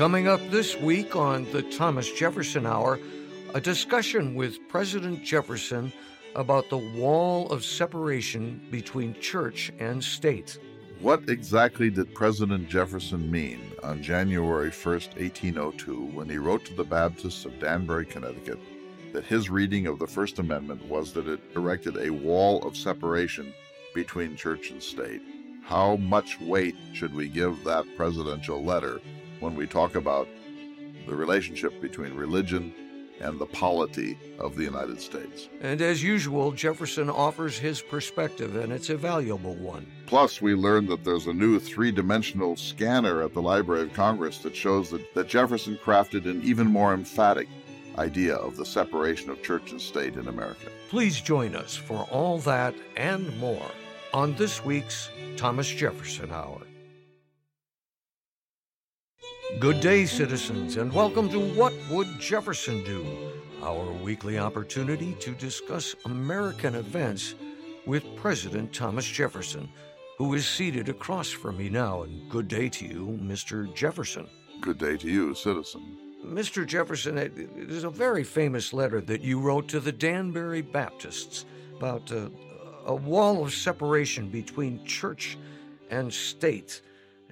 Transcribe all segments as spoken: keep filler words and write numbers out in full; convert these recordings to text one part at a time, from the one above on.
Coming up this week on the Thomas Jefferson Hour, a discussion with President Jefferson about the wall of separation between church and state. What exactly did President Jefferson mean on January first, eighteen oh two, when he wrote to the Baptists of Danbury, Connecticut, that his reading of the First Amendment was that it erected a wall of separation between church and state? How much weight should we give that presidential letter when we talk about the relationship between religion and the polity of the United States? And as usual, Jefferson offers his perspective, and it's a valuable one. Plus, we learned that there's a new three-dimensional scanner at the Library of Congress that shows that, that Jefferson crafted an even more emphatic idea of the separation of church and state in America. Please join us for all that and more on this week's Thomas Jefferson Hour. Good day, citizens, and welcome to What Would Jefferson Do?, our weekly opportunity to discuss American events with President Thomas Jefferson, who is seated across from me now. And good day to you, Mister Jefferson. Good day to you, citizen. Mister Jefferson, there's a very famous letter that you wrote to the Danbury Baptists about a, a wall of separation between church and state.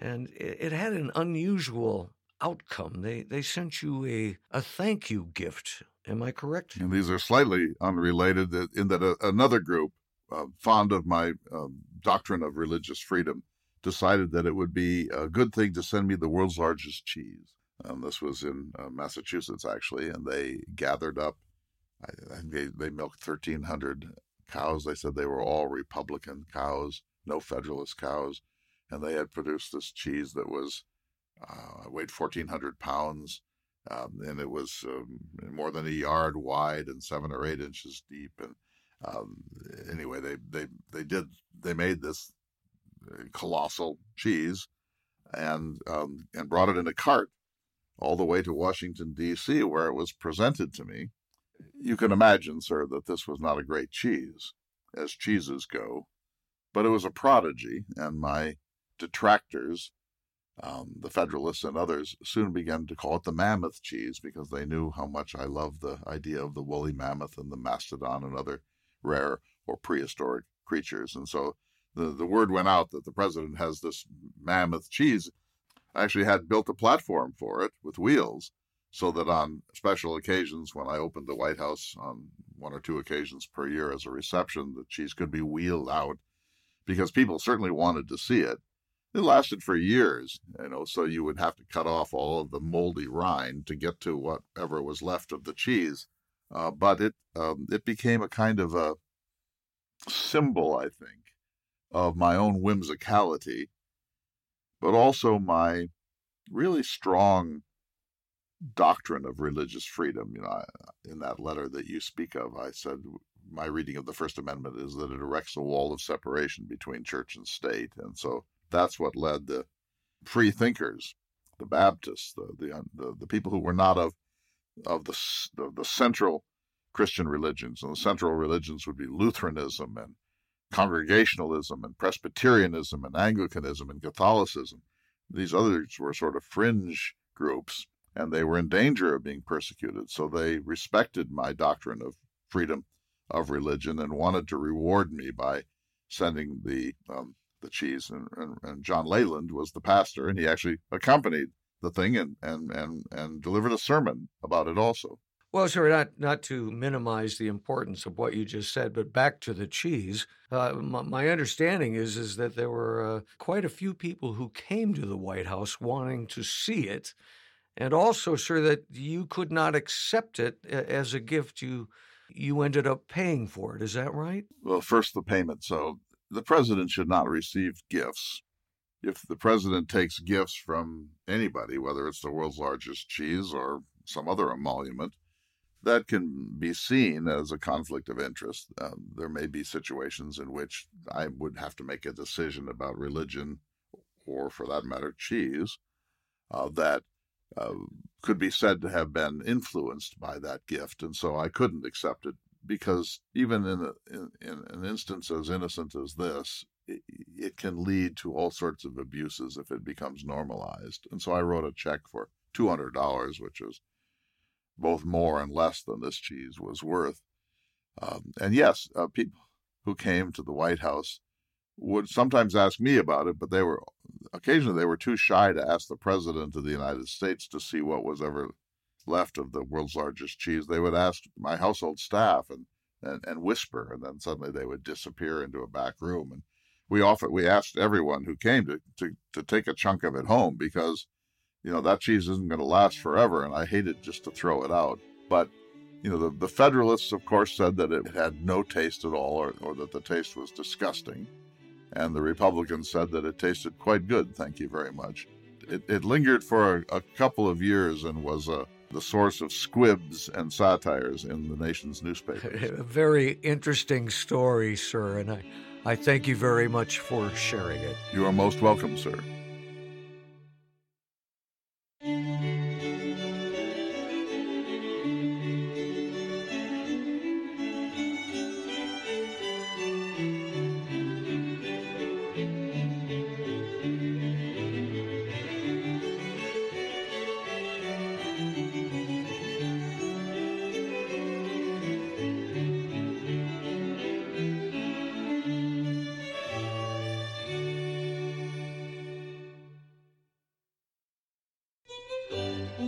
And it had an unusual outcome. They they sent you a, a thank you gift. Am I correct? And these are slightly unrelated in that a, another group, uh, fond of my um, doctrine of religious freedom, decided that it would be a good thing to send me the world's largest cheese. Um, this was in uh, Massachusetts, actually, and they gathered up. I, I think they, they milked thirteen hundred cows. They said they were all Republican cows, no Federalist cows. And they had produced this cheese that was, uh, weighed fourteen hundred pounds, um, and it was um, more than a yard wide and seven or eight inches deep. And um, anyway, they they they did they made this colossal cheese, and um, and brought it in a cart all the way to Washington, D C, where it was presented to me. You can imagine, sir, that this was not a great cheese, as cheeses go, but it was a prodigy, and my detractors, um, the Federalists and others, soon began to call it the mammoth cheese because they knew how much I loved the idea of the woolly mammoth and the mastodon and other rare or prehistoric creatures. And so the, the word went out that the president has this mammoth cheese. I actually had built a platform for it with wheels so that on special occasions, when I opened the White House on one or two occasions per year as a reception, the cheese could be wheeled out because people certainly wanted to see it. It lasted for years, you know, so you would have to cut off all of the moldy rind to get to whatever was left of the cheese. Uh, but it um, it became a kind of a symbol, I think, of my own whimsicality, but also my really strong doctrine of religious freedom. You know, I, in that letter that you speak of, I said my reading of the First Amendment is that it erects a wall of separation between church and state, and so that's what led the free thinkers, the Baptists, the the the, the people who were not of of the, the the central Christian religions. And the central religions would be Lutheranism and Congregationalism and Presbyterianism and Anglicanism and Catholicism. These others were sort of fringe groups, and they were in danger of being persecuted. So they respected my doctrine of freedom of religion and wanted to reward me by sending the um, the cheese, and, and, and John Leland was the pastor, and he actually accompanied the thing and and and, and delivered a sermon about it also. Well, sir, not, not to minimize the importance of what you just said, but back to the cheese, uh, my, my understanding is, is that there were uh, quite a few people who came to the White House wanting to see it, and also, sir, that you could not accept it as a gift. You, you ended up paying for it. Is that right? Well, first the payment, so the president should not receive gifts. If the president takes gifts from anybody, whether it's the world's largest cheese or some other emolument, that can be seen as a conflict of interest. Um, there may be situations in which I would have to make a decision about religion, or for that matter, cheese, uh, that uh, could be said to have been influenced by that gift, and so I couldn't accept it. Because even in, a, in, in an instance as innocent as this, it, it can lead to all sorts of abuses if it becomes normalized. And so I wrote a check for two hundred dollars, which was both more and less than this cheese was worth. Um, and yes, uh, people who came to the White House would sometimes ask me about it, but they were occasionally they were too shy to ask the President of the United States to see what was ever left of the world's largest cheese. They would ask my household staff and and, and whisper, and then suddenly they would disappear into a back room. And we often we asked everyone who came to to, to take a chunk of it home, because you know that cheese isn't going to last forever, and I hated just to throw it out. But you know, the, the Federalists, of course, said that it had no taste at all, or, or that the taste was disgusting. And the Republicans said that it tasted quite good, thank you very much. It, it lingered for a, a couple of years and was a, the source of squibs and satires in the nation's newspapers. A very interesting story, sir, and I, I thank you very much for sharing it. You are most welcome, sir.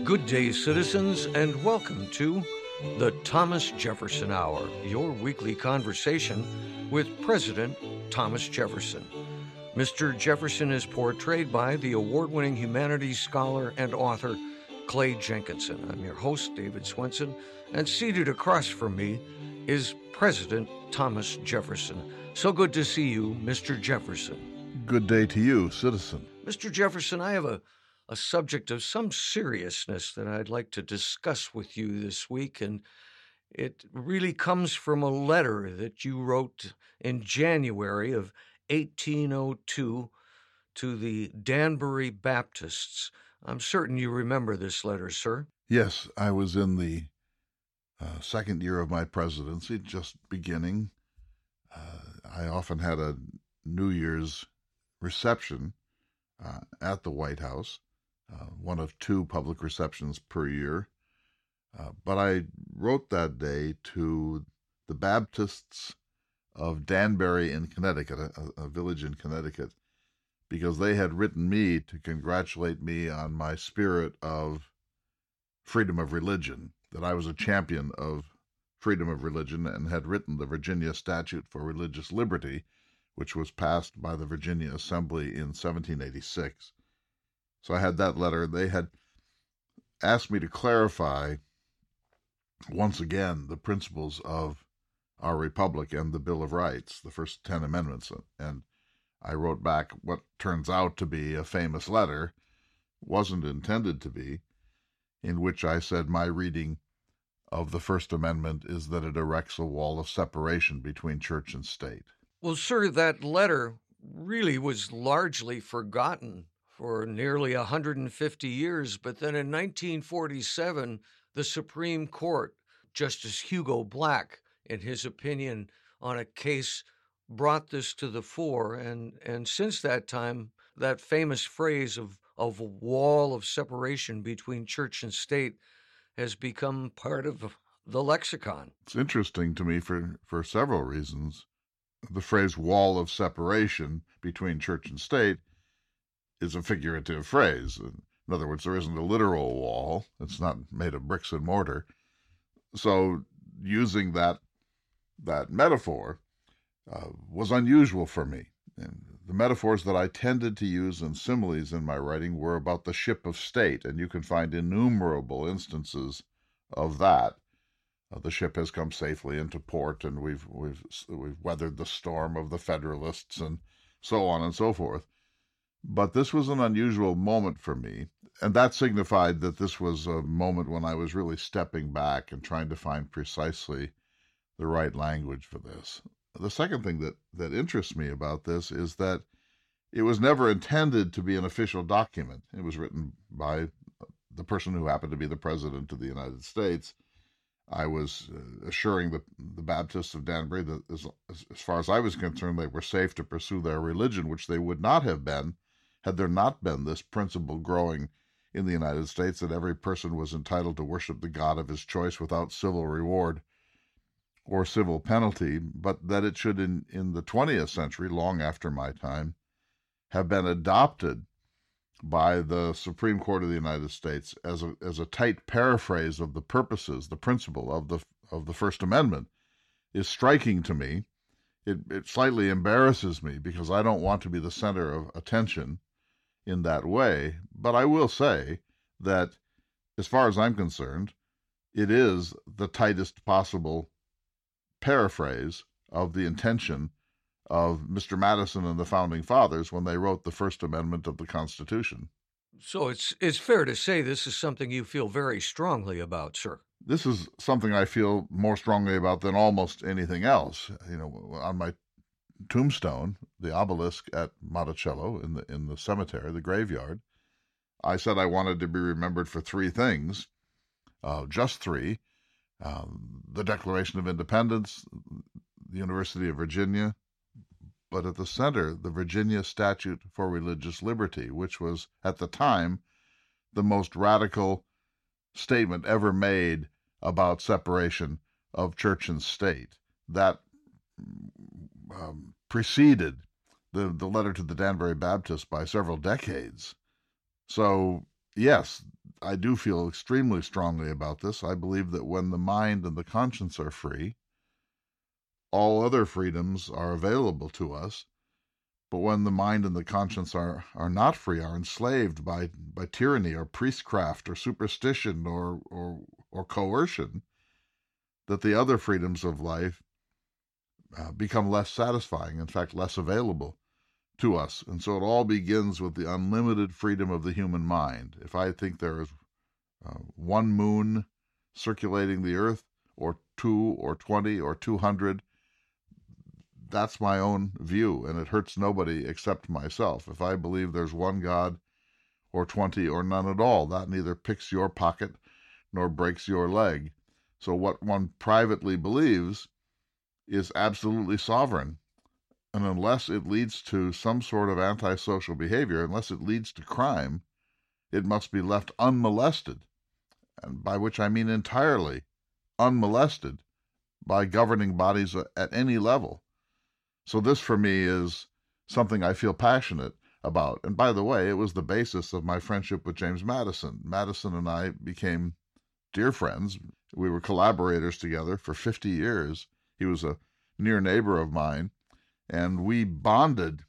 Good day, citizens, and welcome to the Thomas Jefferson Hour, your weekly conversation with President Thomas Jefferson. Mister Jefferson is portrayed by the award-winning humanities scholar and author Clay Jenkinson. I'm your host, David Swenson, and seated across from me is President Thomas Jefferson. So good to see you, Mister Jefferson. Good day to you, citizen. Mister Jefferson, I have a A subject of some seriousness that I'd like to discuss with you this week, and it really comes from a letter that you wrote in January of eighteen oh two to the Danbury Baptists. I'm certain you remember this letter, sir. Yes, I was in the uh, second year of my presidency, just beginning. Uh, I often had a New Year's reception uh, at the White House. Uh, one of two public receptions per year. Uh, but I wrote that day to the Baptists of Danbury in Connecticut, a, a village in Connecticut, because they had written me to congratulate me on my spirit of freedom of religion, that I was a champion of freedom of religion and had written the Virginia Statute for Religious Liberty, which was passed by the Virginia Assembly in seventeen eighty-six. So I had that letter. They had asked me to clarify once again the principles of our republic and the Bill of Rights, the first ten amendments. And I wrote back what turns out to be a famous letter, wasn't intended to be, in which I said my reading of the First Amendment is that it erects a wall of separation between church and state. Well, sir, that letter really was largely forgotten for nearly one hundred fifty years, but then in nineteen forty-seven, the Supreme Court, Justice Hugo Black, in his opinion on a case, brought this to the fore, and, and since that time, that famous phrase of, of a wall of separation between church and state has become part of the lexicon. It's interesting to me for, for several reasons. The phrase wall of separation between church and state is a figurative phrase. In other words, there isn't a literal wall. It's not made of bricks and mortar. So using that that metaphor uh, was unusual for me. And the metaphors that I tended to use and similes in my writing were about the ship of state, and you can find innumerable instances of that. Uh, the ship has come safely into port, and we've we've we've weathered the storm of the Federalists, and so on and so forth. But this was an unusual moment for me, and that signified that this was a moment when I was really stepping back and trying to find precisely the right language for this. The second thing that, that interests me about this is that it was never intended to be an official document. It was written by the person who happened to be the President of the United States. I was assuring the, the Baptists of Danbury that, as, as far as I was concerned, they were safe to pursue their religion, which they would not have been had there not been this principle growing in the United States that every person was entitled to worship the God of his choice without civil reward or civil penalty, but that it should, in, in the twentieth century, long after my time, have been adopted by the Supreme Court of the United States as a, as a tight paraphrase of the purposes, the principle of the of the First Amendment, is striking to me. It, it slightly embarrasses me because I don't want to be the center of attention in that way. But I will say that, as far as I'm concerned, it is the tightest possible paraphrase of the intention of Mister Madison and the Founding Fathers when they wrote the First Amendment of the Constitution. So it's it's fair to say this is something you feel very strongly about, sir. This is something I feel more strongly about than almost anything else. You know, on my tombstone, the obelisk at Monticello in the in the cemetery, the graveyard, I said I wanted to be remembered for three things, uh, just three: um, the Declaration of Independence, the University of Virginia, but at the center, the Virginia Statute for Religious Liberty, which was, at the time, the most radical statement ever made about separation of church and state. That um, preceded the, the letter to the Danbury Baptists by several decades. So, yes, I do feel extremely strongly about this. I believe that when the mind and the conscience are free, all other freedoms are available to us, but when the mind and the conscience are, are not free, are enslaved by, by tyranny or priestcraft or superstition or, or, or coercion, that the other freedoms of life uh, become less satisfying, in fact, less available to us. And so it all begins with the unlimited freedom of the human mind. If I think there is uh, one moon circulating the earth, or two, or twenty, or two hundred, that's my own view, and it hurts nobody except myself. If I believe there's one God, or twenty, or none at all, that neither picks your pocket nor breaks your leg. So what one privately believes is absolutely sovereign. And unless it leads to some sort of antisocial behavior, unless it leads to crime, it must be left unmolested, and by which I mean entirely unmolested by governing bodies at any level. So this, for me, is something I feel passionate about. And by the way, it was the basis of my friendship with James Madison. Madison and I became dear friends. We were collaborators together for fifty years. He was a near neighbor of mine, and we bonded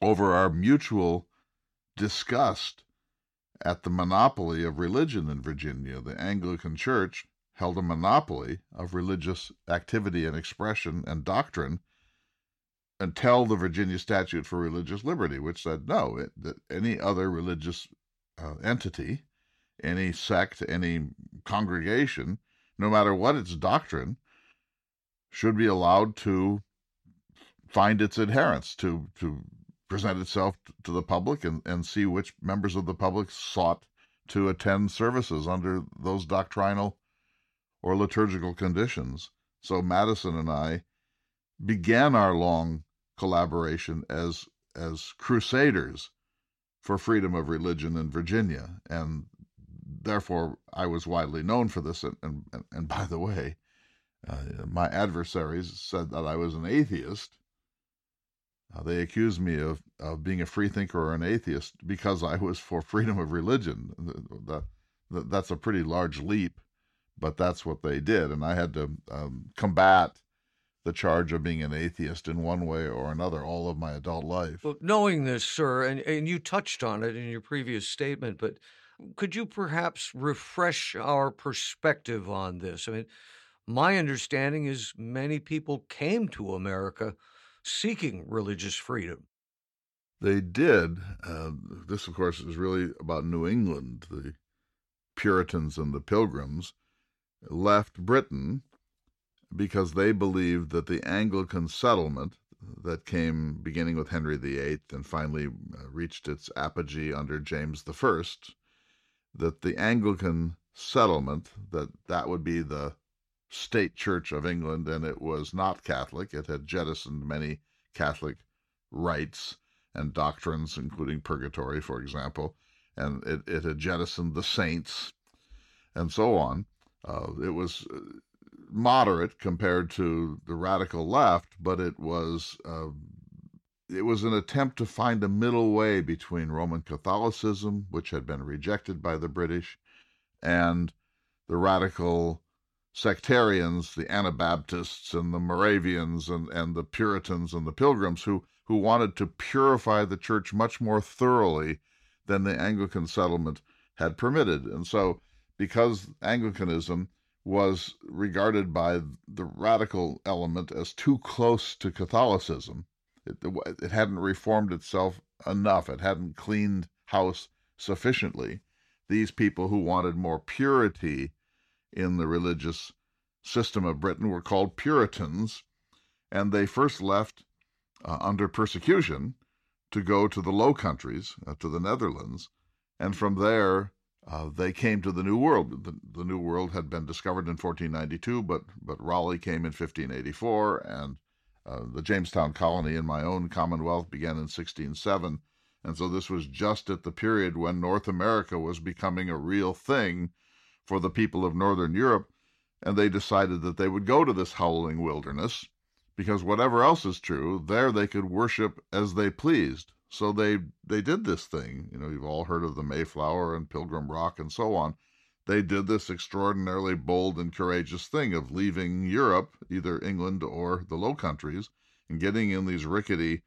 over our mutual disgust at the monopoly of religion in Virginia. The Anglican Church held a monopoly of religious activity and expression and doctrine until the Virginia Statute for Religious Liberty, which said no, it, that any other religious uh, entity, any sect, any congregation, no matter what its doctrine, should be allowed to find its adherents, to, to present itself to the public and, and see which members of the public sought to attend services under those doctrinal or liturgical conditions. So Madison and I began our long collaboration as as crusaders for freedom of religion in Virginia, and therefore I was widely known for this. And, and, and by the way, uh, my adversaries said that I was an atheist. Uh, they accused me of, of being a freethinker or an atheist because I was for freedom of religion. The, the, that's a pretty large leap, but that's what they did, and I had to um, combat the charge of being an atheist in one way or another all of my adult life. Well, knowing this, sir, and, and you touched on it in your previous statement, but could you perhaps refresh our perspective on this? I mean, my understanding is many people came to America seeking religious freedom. They did. Uh, this, of course, is really about New England. The Puritans and the Pilgrims left Britain because they believed that the Anglican settlement that came beginning with Henry the Eighth and finally reached its apogee under James the First, that the Anglican settlement, that that would be the state church of England, and it was not Catholic. It had jettisoned many Catholic rites and doctrines, including purgatory, for example, and it, it had jettisoned the saints and so on. Uh, it was moderate compared to the radical left, but it was uh, it was an attempt to find a middle way between Roman Catholicism, which had been rejected by the British, and the radical sectarians, the Anabaptists and the Moravians and, and the Puritans and the Pilgrims, who, who wanted to purify the church much more thoroughly than the Anglican settlement had permitted. And so, because Anglicanism was regarded by the radical element as too close to Catholicism, it, it hadn't reformed itself enough, it hadn't cleaned house sufficiently, these people who wanted more purity in the religious system of Britain were called Puritans, and they first left uh, under persecution to go to the Low Countries, uh, to the Netherlands, and from there Uh, they came to the New World. The, the New World had been discovered in fourteen ninety-two, but, but Raleigh came in fifteen eighty-four, and uh, the Jamestown colony in my own Commonwealth began in sixteen oh seven. And so this was just at the period when North America was becoming a real thing for the people of Northern Europe, and they decided that they would go to this howling wilderness, because whatever else is true, there they could worship as they pleased. So they they did this thing. You know, you've all heard of the Mayflower and Pilgrim Rock and so on. They did this extraordinarily bold and courageous thing of leaving Europe, either England or the Low Countries, and getting in these rickety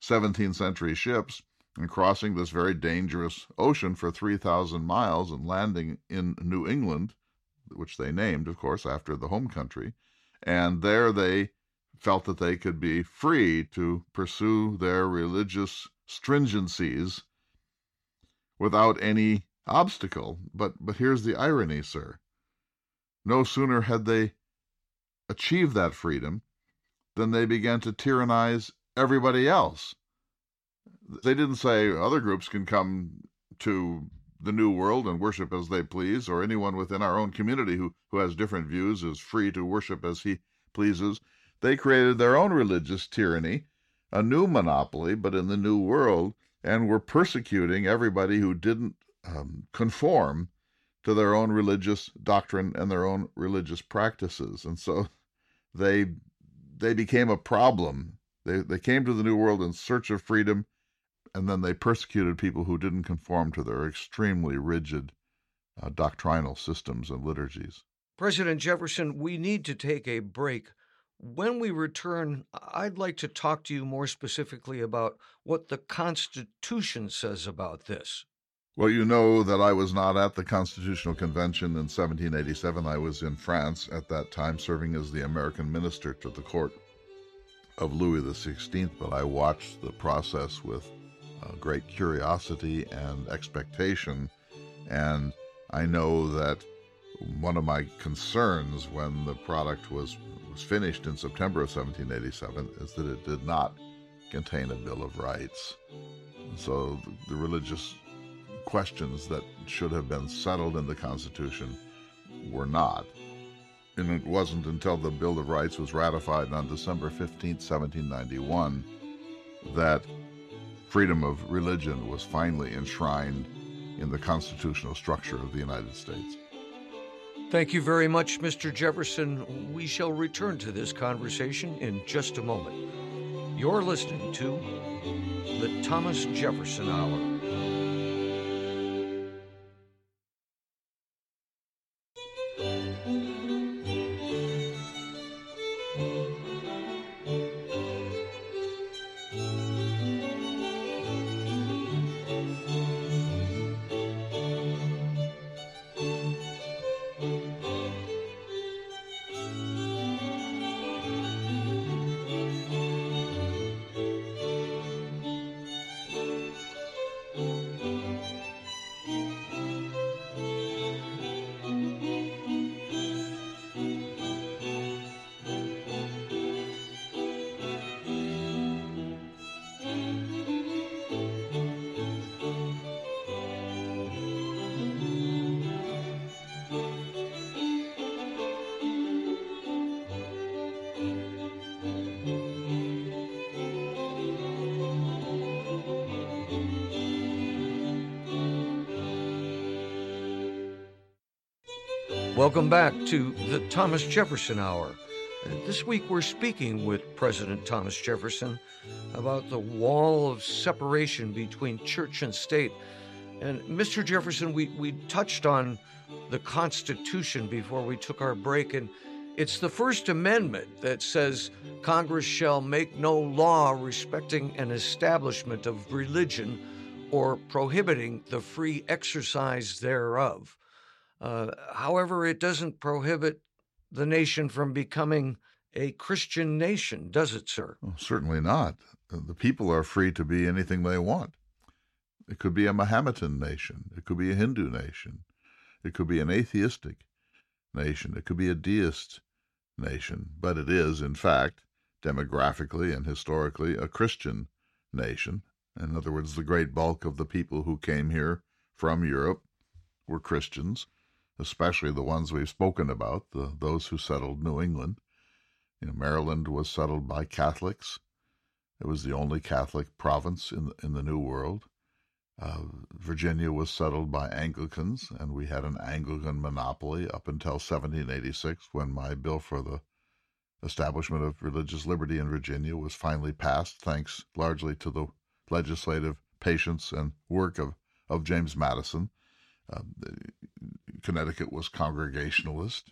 seventeenth century ships and crossing this very dangerous ocean for three thousand miles and landing in New England, which they named, of course, after the home country. And there they felt that they could be free to pursue their religious stringencies without any obstacle. But but here's the irony, sir. No sooner had they achieved that freedom than they began to tyrannize everybody else. They didn't say other groups can come to the New World and worship as they please, or anyone within our own community who, who has different views is free to worship as he pleases. They created their own religious tyranny, a new monopoly, but in the New World, and were persecuting everybody who didn't um, conform to their own religious doctrine and their own religious practices. And so they they became a problem. They, they came to the New World in search of freedom, and then they persecuted people who didn't conform to their extremely rigid uh, doctrinal systems and liturgies. President Jefferson, we need to take a break. When we return, I'd like to talk to you more specifically about what the Constitution says about this. Well, you know that I was not at the Constitutional Convention in seventeen eighty-seven. I was in France at that time, serving as the American minister to the court of Louis the sixteenth, but I watched the process with uh, great curiosity and expectation, and I know that one of my concerns when the product was was finished in September of seventeen eighty-seven is that it did not contain a Bill of Rights. So the, the religious questions that should have been settled in the Constitution were not. And it wasn't until the Bill of Rights was ratified on December fifteenth, seventeen ninety-one, that freedom of religion was finally enshrined in the constitutional structure of the United States. Thank you very much, Mister Jefferson. We shall return to this conversation in just a moment. You're listening to the Thomas Jefferson Hour. Welcome back to the Thomas Jefferson Hour. This week we're speaking with President Thomas Jefferson about the wall of separation between church and state. And Mister Jefferson, we, we touched on the Constitution before we took our break, and it's the First Amendment that says Congress shall make no law respecting an establishment of religion or prohibiting the free exercise thereof. Uh, however, it doesn't prohibit the nation from becoming a Christian nation, does it, sir? Well, certainly not. The people are free to be anything they want. It could be a Mohammedan nation. It could be a Hindu nation. It could be an atheistic nation. It could be a deist nation. But it is, in fact, demographically and historically, a Christian nation. In other words, the great bulk of the people who came here from Europe were Christians, especially the ones we've spoken about, the, those who settled New England. You know, Maryland was settled by Catholics. It was the only Catholic province in the, in the New World. Uh, Virginia was settled by Anglicans, and we had an Anglican monopoly up until seventeen eighty-six, when my bill for the establishment of religious liberty in Virginia was finally passed, thanks largely to the legislative patience and work of, of James Madison. Uh, Connecticut was Congregationalist,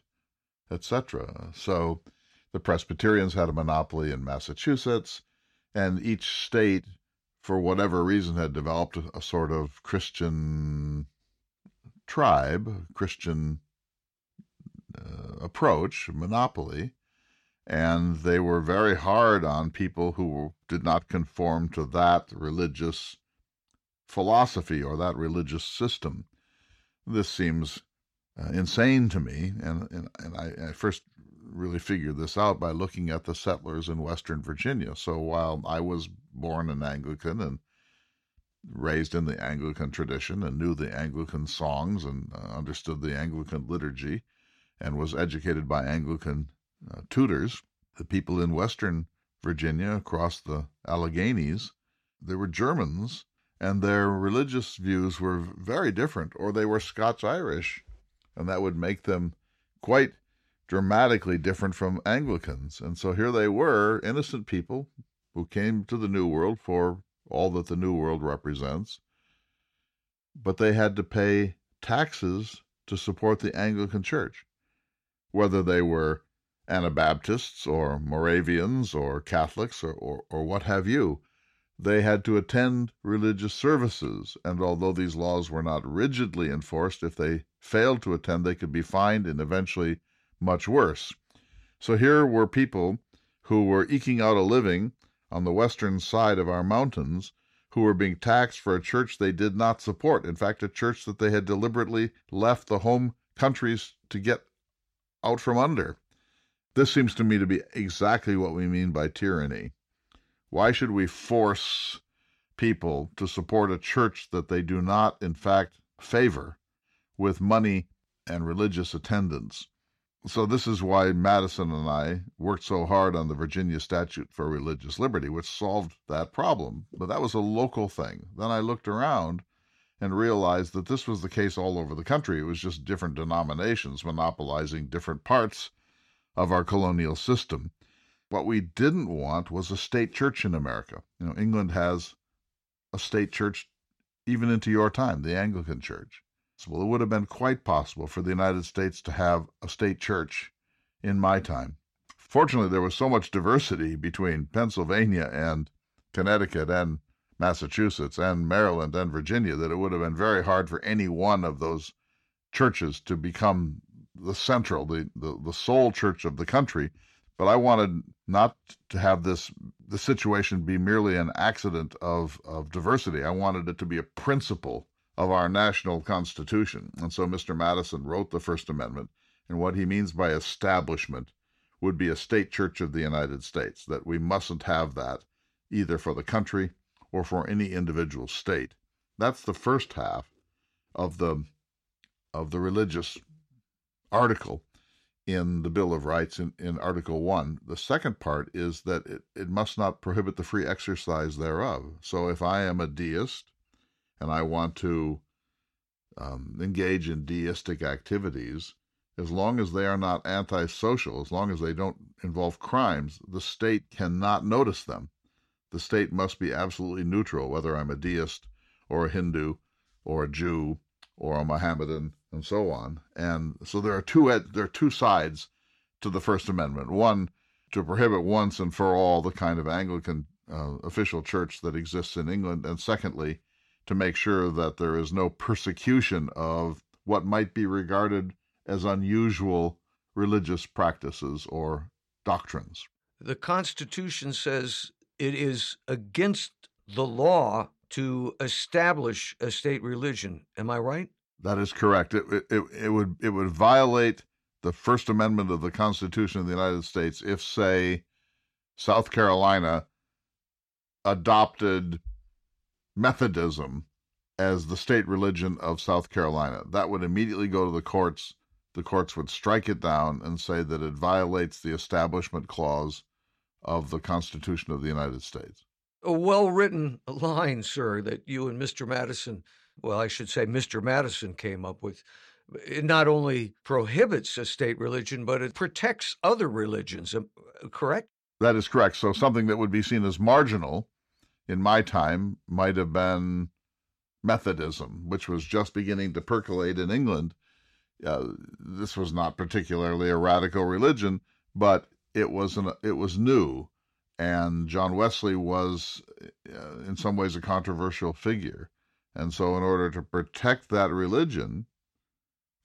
et cetera. So the Presbyterians had a monopoly in Massachusetts, and each state, for whatever reason, had developed a sort of Christian tribe, Christian uh, approach, monopoly, and they were very hard on people who did not conform to that religious philosophy or that religious system. This seems uh, insane to me, and, and, and I, I first really figured this out by looking at the settlers in Western Virginia. So while I was born an Anglican and raised in the Anglican tradition and knew the Anglican songs and uh, understood the Anglican liturgy and was educated by Anglican uh, tutors, the people in Western Virginia across the Alleghenies, they were Germans, and their religious views were very different, or they were Scots-Irish, and that would make them quite dramatically different from Anglicans. And so here they were, innocent people who came to the New World for all that the New World represents, but they had to pay taxes to support the Anglican Church, whether they were Anabaptists or Moravians or Catholics or, or, or what have you. They had to attend religious services, and although these laws were not rigidly enforced, if they failed to attend, they could be fined and eventually much worse. So here were people who were eking out a living on the western side of our mountains, who were being taxed for a church they did not support. In fact, a church that they had deliberately left the home countries to get out from under. This seems to me to be exactly what we mean by tyranny. Why should we force people to support a church that they do not, in fact, favor with money and religious attendance? So this is why Madison and I worked so hard on the Virginia Statute for Religious Liberty, which solved that problem. But that was a local thing. Then I looked around and realized that this was the case all over the country. It was just different denominations monopolizing different parts of our colonial system. What we didn't want was a state church in America. You know, England has a state church even into your time, the Anglican Church. So, well, it would have been quite possible for the United States to have a state church in my time. Fortunately, there was so much diversity between Pennsylvania and Connecticut and Massachusetts and Maryland and Virginia that it would have been very hard for any one of those churches to become the central, the, the, the sole church of the country. But I wanted not to have this the situation be merely an accident of, of diversity. I wanted it to be a principle of our national Constitution. And so Mister Madison wrote the First Amendment, and what he means by establishment would be a state church of the United States, that we mustn't have that either for the country or for any individual state. That's the first half of the of the religious article in the Bill of Rights in, in Article one. The second part is that it, it must not prohibit the free exercise thereof. So if I am a deist and I want to um, engage in deistic activities, as long as they are not antisocial, as long as they don't involve crimes, the state cannot notice them. The state must be absolutely neutral, whether I'm a deist or a Hindu or a Jew or a Mohammedan and so on. And so there are two ed- there are two sides to the First Amendment. One, to prohibit once and for all the kind of Anglican uh, official church that exists in England, and secondly, to make sure that there is no persecution of what might be regarded as unusual religious practices or doctrines. The Constitution says it is against the law to establish a state religion. Am I right? That is correct. It, it, it would it would violate the First Amendment of the Constitution of the United States if, say, South Carolina adopted Methodism as the state religion of South Carolina. That would immediately go to the courts. The courts would strike it down and say that it violates the Establishment Clause of the Constitution of the United States. A well-written line, sir, that you and Mister Madison, well, I should say Mister Madison came up with. It not only prohibits a state religion, but it protects other religions, correct? That is correct. So something that would be seen as marginal in my time might have been Methodism, which was just beginning to percolate in England. Uh, this was not particularly a radical religion, but it was an, it was new, and John Wesley was, uh, in some ways, a controversial figure. And so in order to protect that religion,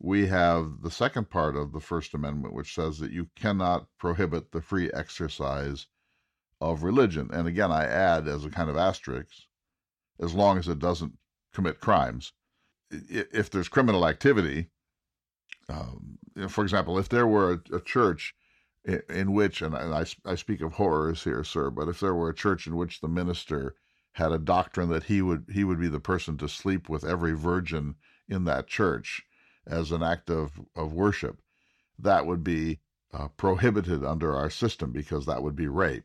we have the second part of the First Amendment, which says that you cannot prohibit the free exercise of religion. And again, I add as a kind of asterisk, as long as it doesn't commit crimes. If there's criminal activity, um, for example, if there were a, a church in, in which, and I, I speak of horrors here, sir, but if there were a church in which the minister had a doctrine that he would he would be the person to sleep with every virgin in that church as an act of, of worship, that would be uh, prohibited under our system because that would be rape.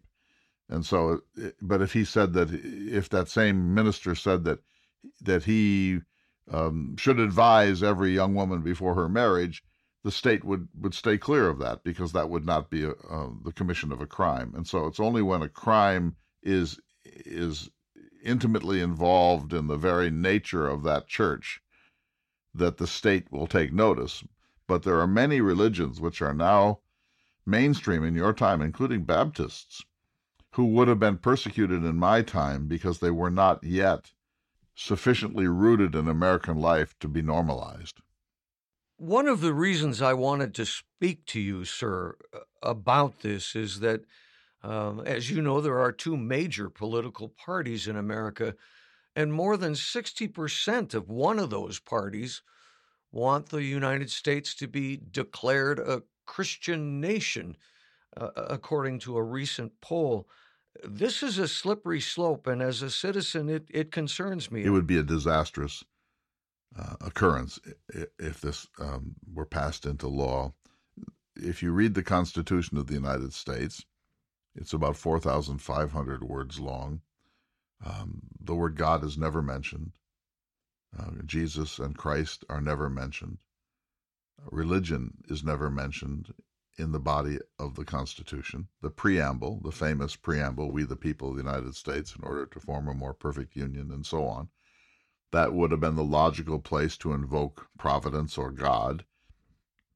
And so, but if he said that, if that same minister said that that he um, should advise every young woman before her marriage, the state would, would stay clear of that because that would not be a, uh, the commission of a crime. And so it's only when a crime is is intimately involved in the very nature of that church that the state will take notice. But there are many religions which are now mainstream in your time, including Baptists, who would have been persecuted in my time because they were not yet sufficiently rooted in American life to be normalized. One of the reasons I wanted to speak to you, sir, about this is that, um, as you know, there are two major political parties in America, and more than sixty percent of one of those parties want the United States to be declared a Christian nation, uh, according to a recent poll. This is a slippery slope, and as a citizen, it, it concerns me. It would be a disastrous uh, occurrence if, if this um, were passed into law. If you read the Constitution of the United States, it's about four thousand five hundred words long. Um, the word God is never mentioned. Uh, Jesus and Christ are never mentioned. Religion is never mentioned in the body of the Constitution. The preamble, the famous preamble, we the people of the United States, in order to form a more perfect union, and so on. That would have been the logical place to invoke providence or God.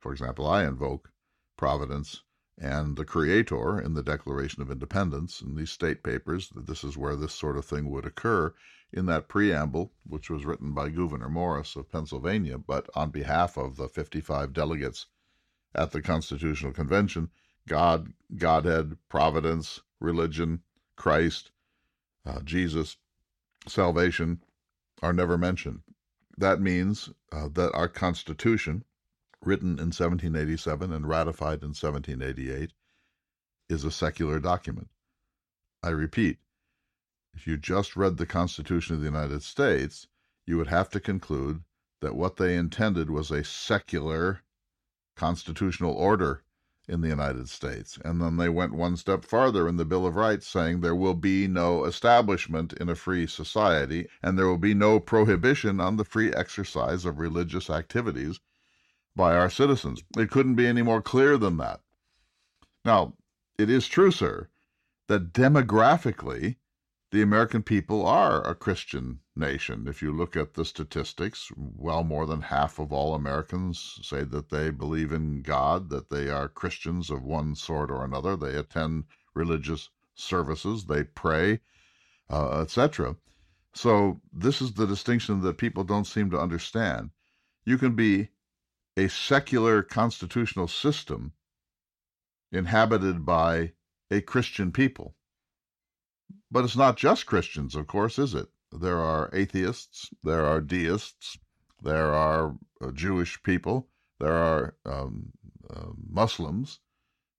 For example, I invoke providence and the Creator in the Declaration of Independence, in these state papers. This is where this sort of thing would occur in that preamble, which was written by Gouverneur Morris of Pennsylvania, but on behalf of the fifty-five delegates at the Constitutional Convention. God, Godhead, providence, religion, Christ, uh, Jesus, salvation are never mentioned. That means uh, that our Constitution, written in seventeen eighty-seven and ratified in seventeen eighty-eight, is a secular document. I repeat, if you just read the Constitution of the United States, you would have to conclude that what they intended was a secular constitutional order in the United States. And then they went one step farther in the Bill of Rights, saying there will be no establishment in a free society, and there will be no prohibition on the free exercise of religious activities by our citizens. It couldn't be any more clear than that. Now, it is true, sir, that demographically, the American people are a Christian nation. If you look at the statistics, well more than half of all Americans say that they believe in God, that they are Christians of one sort or another. They attend religious services, they pray, uh, et cetera. So this is the distinction that people don't seem to understand. You can be a secular constitutional system inhabited by a Christian people. But it's not just Christians, of course, is it? There are atheists, there are deists, there are uh, Jewish people, there are um, uh, Muslims,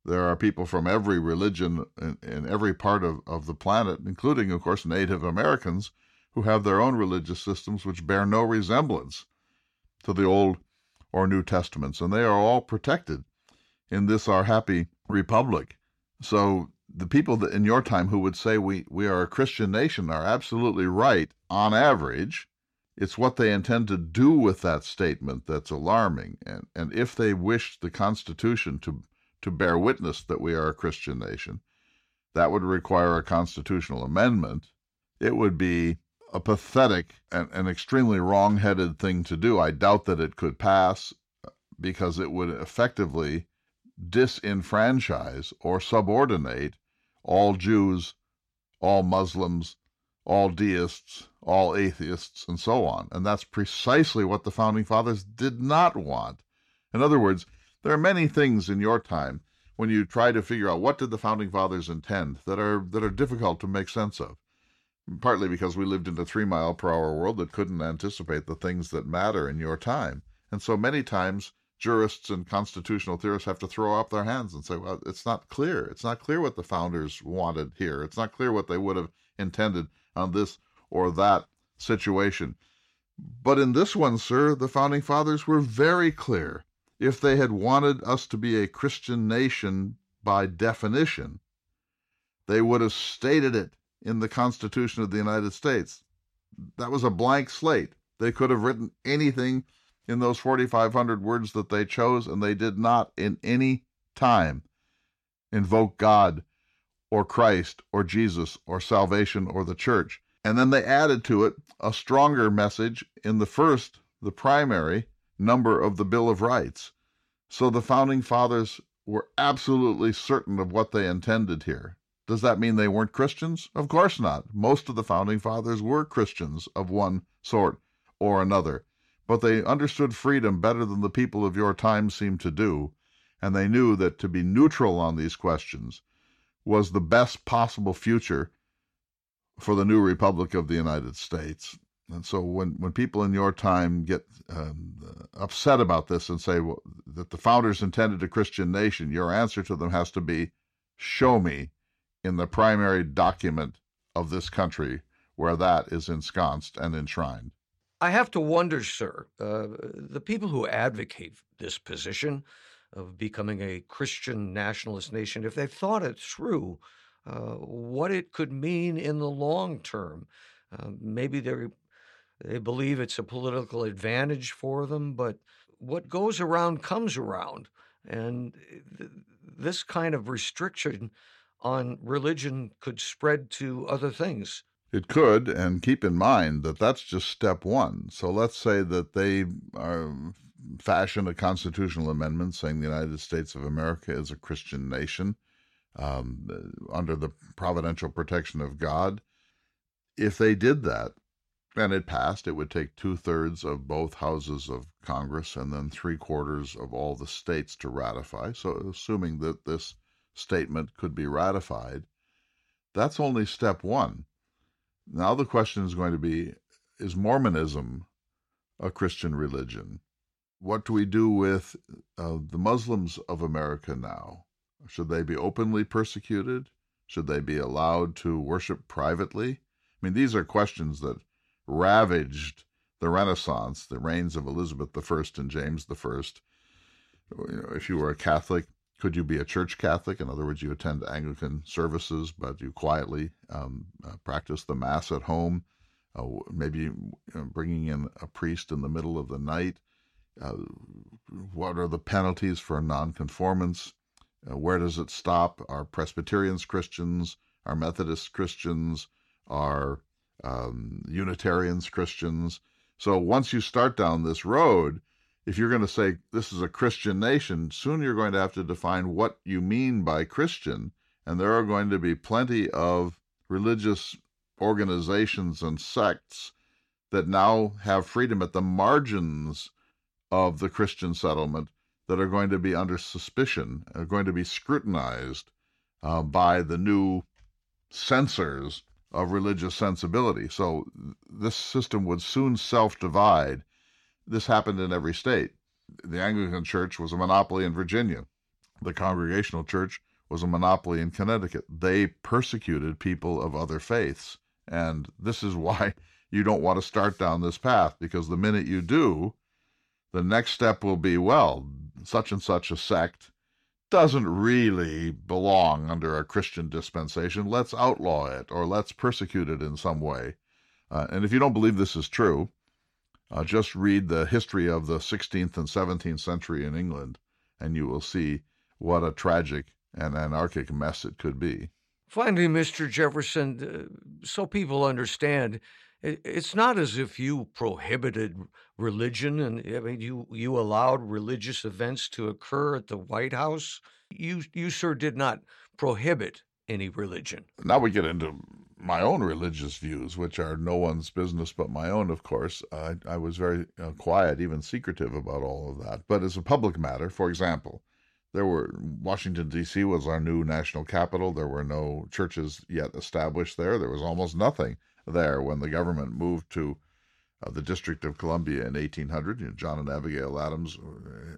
there are people from every religion in, in every part of, of the planet, including, of course, Native Americans, who have their own religious systems which bear no resemblance to the Old or New Testaments, and they are all protected in this our happy republic. So the people that in your time who would say we, we are a Christian nation are absolutely right on average. It's what they intend to do with that statement that's alarming. And, and if they wish the Constitution to, to bear witness that we are a Christian nation, that would require a constitutional amendment. It would be a pathetic and an extremely wrong-headed thing to do. I doubt that it could pass because it would effectively disenfranchise or subordinate all Jews, all Muslims, all deists, all atheists, and so on. And that's precisely what the Founding Fathers did not want. In other words, there are many things in your time when you try to figure out what did the Founding Fathers intend that are that are difficult to make sense of, partly because we lived in a three-mile-per-hour world that couldn't anticipate the things that matter in your time. And so many times, jurists and constitutional theorists have to throw up their hands and say, well, it's not clear. It's not clear what the founders wanted here. It's not clear what they would have intended on this or that situation. But in this one, sir, the Founding Fathers were very clear. If they had wanted us to be a Christian nation by definition, they would have stated it in the Constitution of the United States. That was a blank slate. They could have written anything in those forty-five hundred words that they chose, and they did not in any time invoke God or Christ or Jesus or salvation or the church. And then they added to it a stronger message in the first, the primary, number of the Bill of Rights. So the Founding Fathers were absolutely certain of what they intended here. Does that mean they weren't Christians? Of course not. Most of the Founding Fathers were Christians of one sort or another. But they understood freedom better than the people of your time seem to do, and they knew that to be neutral on these questions was the best possible future for the new Republic of the United States. And so when, when people in your time get um, upset about this and say well, that the founders intended a Christian nation, your answer to them has to be, show me in the primary document of this country where that is ensconced and enshrined. I have to wonder, sir, uh, the people who advocate this position of becoming a Christian nationalist nation, if they've thought it through, uh, what it could mean in the long term. Uh, maybe they they believe it's a political advantage for them, but what goes around comes around. And th- this kind of restriction on religion could spread to other things. It could, and keep in mind that that's just step one. So let's say that they uh, fashion a constitutional amendment saying the United States of America is a Christian nation um, under the providential protection of God. If they did that, and it passed, it would take two-thirds of both houses of Congress and then three-quarters of all the states to ratify. So assuming that this statement could be ratified, that's only step one. Now the question is going to be, is Mormonism a Christian religion? What do we do with uh, the Muslims of America now? Should they be openly persecuted? Should they be allowed to worship privately? I mean, these are questions that ravaged the Renaissance, the reigns of Elizabeth the First and James the First. You know, if you were a Catholic, could you be a church Catholic? In other words, you attend Anglican services, but you quietly um, uh, practice the Mass at home, uh, maybe you know, bringing in a priest in the middle of the night, Uh, what are the penalties for nonconformance? Uh, where does it stop? Are Presbyterians Christians? Are Methodist Christians? Are um, Unitarians Christians? So once you start down this road, if you're going to say this is a Christian nation, soon you're going to have to define what you mean by Christian, and there are going to be plenty of religious organizations and sects that now have freedom at the margins of the Christian settlement that are going to be under suspicion, are going to be scrutinized uh, by the new censors of religious sensibility. So this system would soon self-divide. This happened in every state. The Anglican Church was a monopoly in Virginia. The Congregational Church was a monopoly in Connecticut. They persecuted people of other faiths. And this is why you don't want to start down this path, because the minute you do, the next step will be, well, such and such a sect doesn't really belong under a Christian dispensation. Let's outlaw it, or let's persecute it in some way. Uh, and if you don't believe this is true, Uh, just read the history of the sixteenth and seventeenth century in England, and you will see what a tragic and anarchic mess it could be. Finally, Mister Jefferson, uh, so people understand, it, it's not as if you prohibited religion, and I mean you you allowed religious events to occur at the White House. You you sir did not prohibit any religion. Now we get into my own religious views, which are no one's business but my own, of course. I, I was very uh, quiet, even secretive about all of that. But as a public matter, for example, there were Washington, D C was our new national capital. There were no churches yet established there. There was almost nothing there when the government moved to uh, the District of Columbia in eighteen hundred. You know, John and Abigail Adams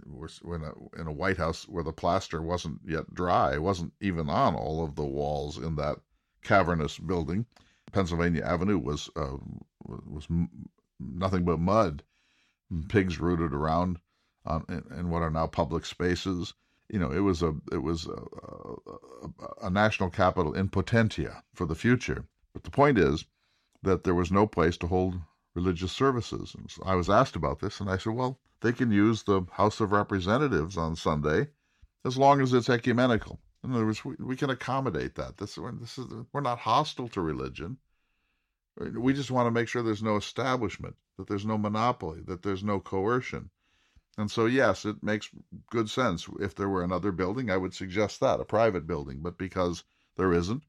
were in a, in a White House where the plaster wasn't yet dry. It wasn't even on all of the walls in that cavernous building. Pennsylvania Avenue was uh, was m- nothing but mud. Pigs rooted around um, in, in what are now public spaces. You know, it was a it was a, a, a national capital in potentia for the future. But the point is that there was no place to hold religious services. And so I was asked about this, and I said, well, they can use the House of Representatives on Sunday as long as it's ecumenical. In other words, we, we can accommodate that. This, this is, we're not hostile to religion. We just want to make sure there's no establishment, that there's no monopoly, that there's no coercion. And so, yes, it makes good sense. If there were another building, I would suggest that, a private building. But because there isn't,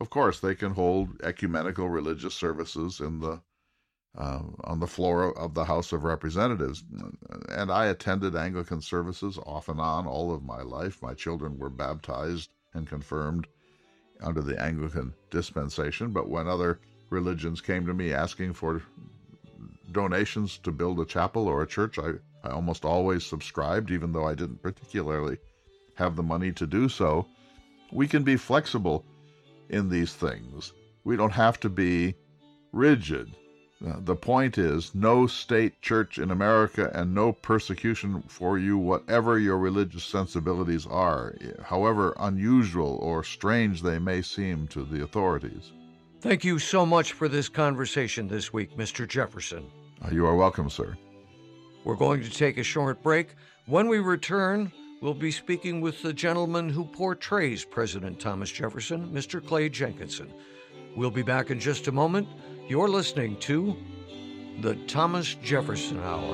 of course, they can hold ecumenical religious services in the uh, on the floor of the House of Representatives. And I attended Anglican services off and on all of my life. My children were baptized and confirmed under the Anglican dispensation. But when other religions came to me asking for donations to build a chapel or a church, I, I almost always subscribed, even though I didn't particularly have the money to do so. We can be flexible in these things. We don't have to be rigid. Uh, the point is, no state church in America and no persecution for you, whatever your religious sensibilities are, however unusual or strange they may seem to the authorities. Thank you so much for this conversation this week, Mister Jefferson. Uh, you are welcome, sir. We're going to take a short break. When we return, we'll be speaking with the gentleman who portrays President Thomas Jefferson, Mister Clay Jenkinson. We'll be back in just a moment. You're listening to The Thomas Jefferson Hour.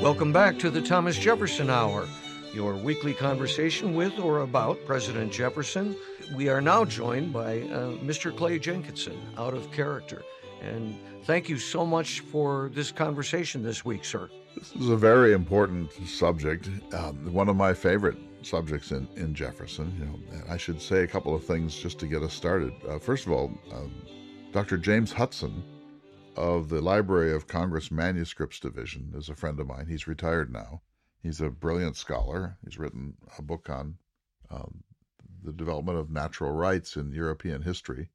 Welcome back to the Thomas Jefferson Hour, your weekly conversation with or about President Jefferson. We are now joined by uh, Mister Clay Jenkinson, out of character. And thank you so much for this conversation this week, sir. This is a very important subject, um, one of my favorite subjects in, in Jefferson. You know, I should say a couple of things just to get us started. Uh, first of all, um, Doctor James Hudson of the Library of Congress Manuscripts Division is a friend of mine. He's retired now. He's a brilliant scholar. He's written a book on um, the development of natural rights in European history.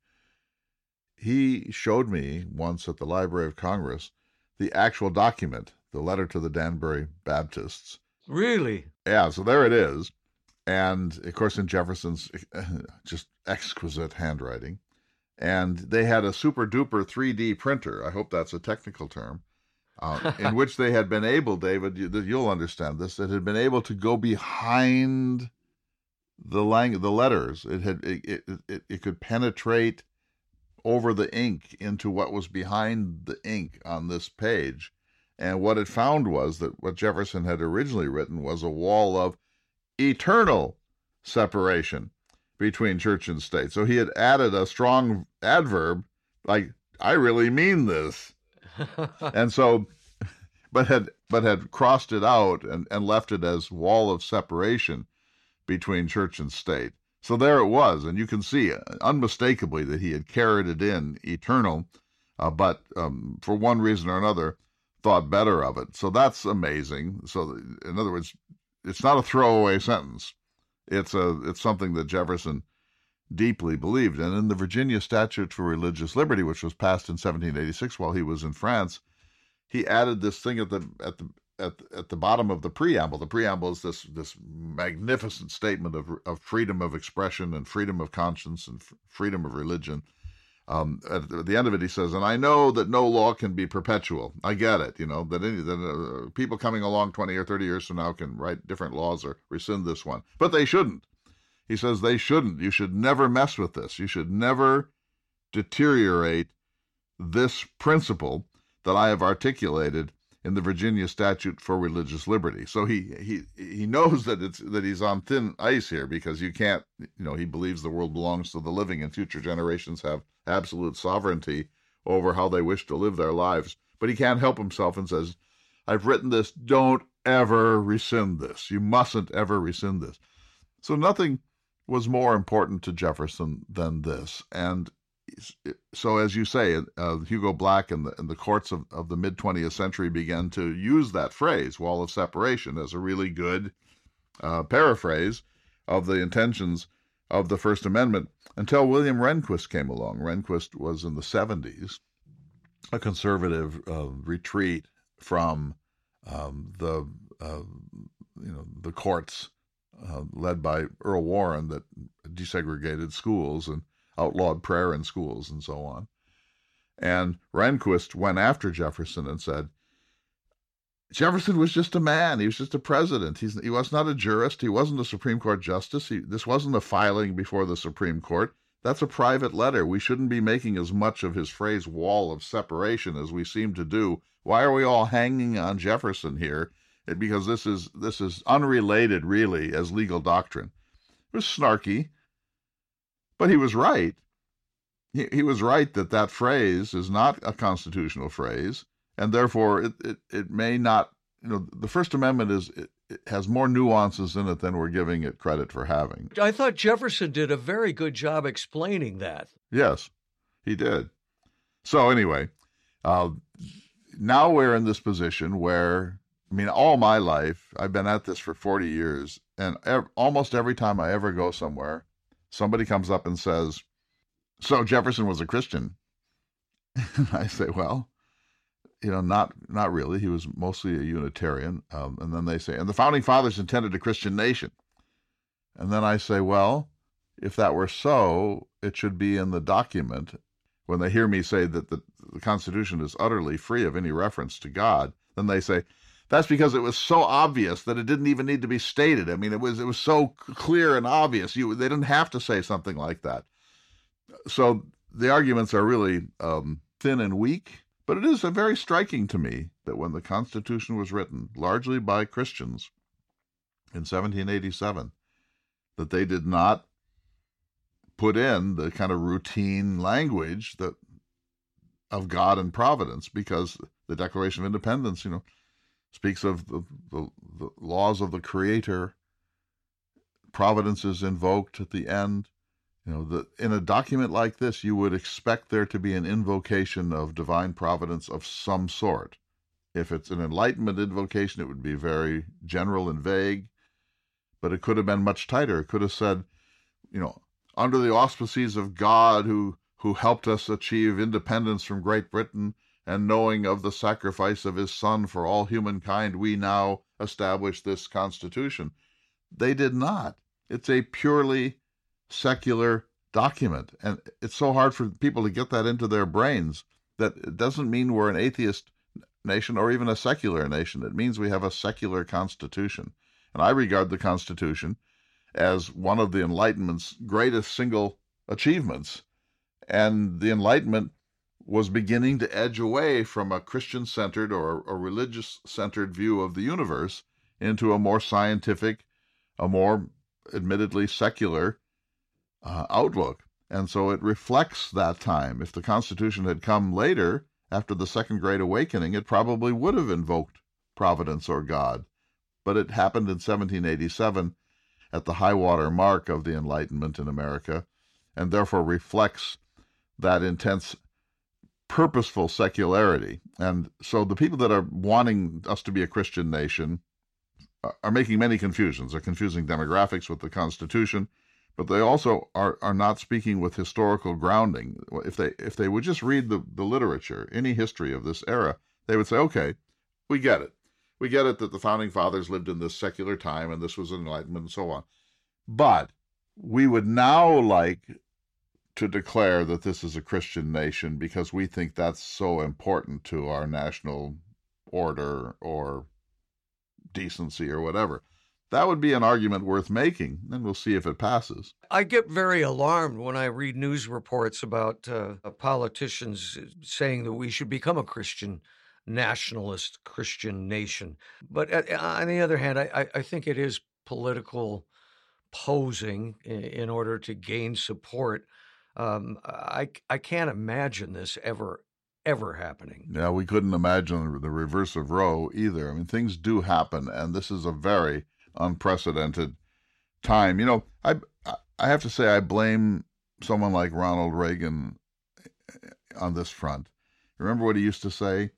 He showed me once at the Library of Congress the actual document, the letter to the Danbury Baptists. Really? Yeah, so there it is. And, of course, in Jefferson's just exquisite handwriting. And they had a super-duper three D printer, I hope that's a technical term, um, in which they had been able, David, you, you'll understand this, it had been able to go behind the lang- the letters. It had it, it, it, it could penetrate over the ink into what was behind the ink on this page. And what it found was that what Jefferson had originally written was a wall of eternal separation between church and state. So he had added a strong adverb, like, I really mean this. and so, but had but had crossed it out and, and left it as wall of separation between church and state. So there it was, and you can see unmistakably that he had carried it in eternal, uh, but um, for one reason or another, thought better of it. So that's amazing. So in other words, it's not a throwaway sentence. It's a it's something that Jefferson deeply believed. And in the Virginia Statute for Religious Liberty, which was passed in seventeen eighty-six while he was in France, he added this thing at the at the at the, at the bottom of the preamble. The preamble is this this magnificent statement of of freedom of expression and freedom of conscience and f- freedom of religion. Um, at the end of it, he says, and I know that no law can be perpetual. I get it, you know, that, any, that uh, people coming along twenty or thirty years from now can write different laws or rescind this one. But they shouldn't. He says they shouldn't. You should never mess with this. You should never deteriorate this principle that I have articulated in the Virginia Statute for Religious Liberty. So he he he knows that it's that he's on thin ice here, because you can't, you know, he believes the world belongs to the living and future generations have absolute sovereignty over how they wish to live their lives. But he can't help himself and says, I've written this, don't ever rescind this. You mustn't ever rescind this. So nothing was more important to Jefferson than this. And so, as you say, uh, Hugo Black and the, and the courts of, of the mid-twentieth century began to use that phrase, wall of separation, as a really good uh, paraphrase of the intentions of the First Amendment, until William Rehnquist came along. Rehnquist was in the seventies, a conservative uh, retreat from um, the uh, you know the courts uh, led by Earl Warren that desegregated schools and outlawed prayer in schools and so on. And Rehnquist went after Jefferson and said, Jefferson was just a man. He was just a president. He's, he was not a jurist. He wasn't a Supreme Court justice. He, this wasn't a filing before the Supreme Court. That's a private letter. We shouldn't be making as much of his phrase wall of separation as we seem to do. Why are we all hanging on Jefferson here? It, because this is this is unrelated, really, as legal doctrine. It was snarky. But he was right. He, he was right that that phrase is not a constitutional phrase, and therefore it, it, it may not, you know, the First Amendment is it, it has more nuances in it than we're giving it credit for having. I thought Jefferson did a very good job explaining that. Yes, he did. So anyway, uh, now we're in this position where, I mean, all my life, I've been at this for forty years, and ev- almost every time I ever go somewhere, somebody comes up and says, so Jefferson was a Christian. And I say, well, you know, not not really. He was mostly a Unitarian. Um, and then they say, and the Founding Fathers intended a Christian nation. And then I say, well, if that were so, it should be in the document. When they hear me say that the, the Constitution is utterly free of any reference to God, then they say, that's because it was so obvious that it didn't even need to be stated. I mean, it was it was so clear and obvious. You they didn't have to say something like that. So the arguments are really um, thin and weak, But it is very striking to me that when the Constitution was written, largely by Christians, in seventeen eighty-seven, that they did not put in the kind of routine language that of God and providence, because the Declaration of Independence, you know, speaks of the, the, the laws of the Creator. Providence is invoked at the end. You know, the, in a document like this, you would expect there to be an invocation of divine providence of some sort. If it's an Enlightenment invocation, it would be very general and vague, but it could have been much tighter. It could have said, you know, under the auspices of God who, who helped us achieve independence from Great Britain, and knowing of the sacrifice of his Son for all humankind, we now establish this Constitution. They did not. It's a purely secular document, and it's so hard for people to get that into their brains that it doesn't mean we're an atheist nation or even a secular nation. It means we have a secular constitution, and I regard the Constitution as one of the Enlightenment's greatest single achievements, and the Enlightenment was beginning to edge away from a Christian-centered or a religious-centered view of the universe into a more scientific, a more admittedly secular Uh, outlook. And so it reflects that time. If the Constitution had come later, after the Second Great Awakening, it probably would have invoked providence or God. But it happened in seventeen eighty-seven at the high water mark of the Enlightenment in America, and therefore reflects that intense, purposeful secularity. And so the people that are wanting us to be a Christian nation are making many confusions. They're confusing demographics with the Constitution, but they also are, are not speaking with historical grounding. If they if they would just read the, the literature, any history of this era, they would say, okay, we get it. We get it that the Founding Fathers lived in this secular time and this was Enlightenment and so on. But we would now like to declare that this is a Christian nation because we think that's so important to our national order or decency or whatever. That would be an argument worth making, and we'll see if it passes. I get very alarmed when I read news reports about uh, politicians saying that we should become a Christian nationalist, Christian nation. But uh, on the other hand, I, I think it is political posing in, in order to gain support. Um, I, I can't imagine this ever, ever happening. Yeah, we couldn't imagine the reverse of Roe either. I mean, things do happen, and this is a very unprecedented time. You know, I I have to say I blame someone like Ronald Reagan on this front. Remember what he used to say?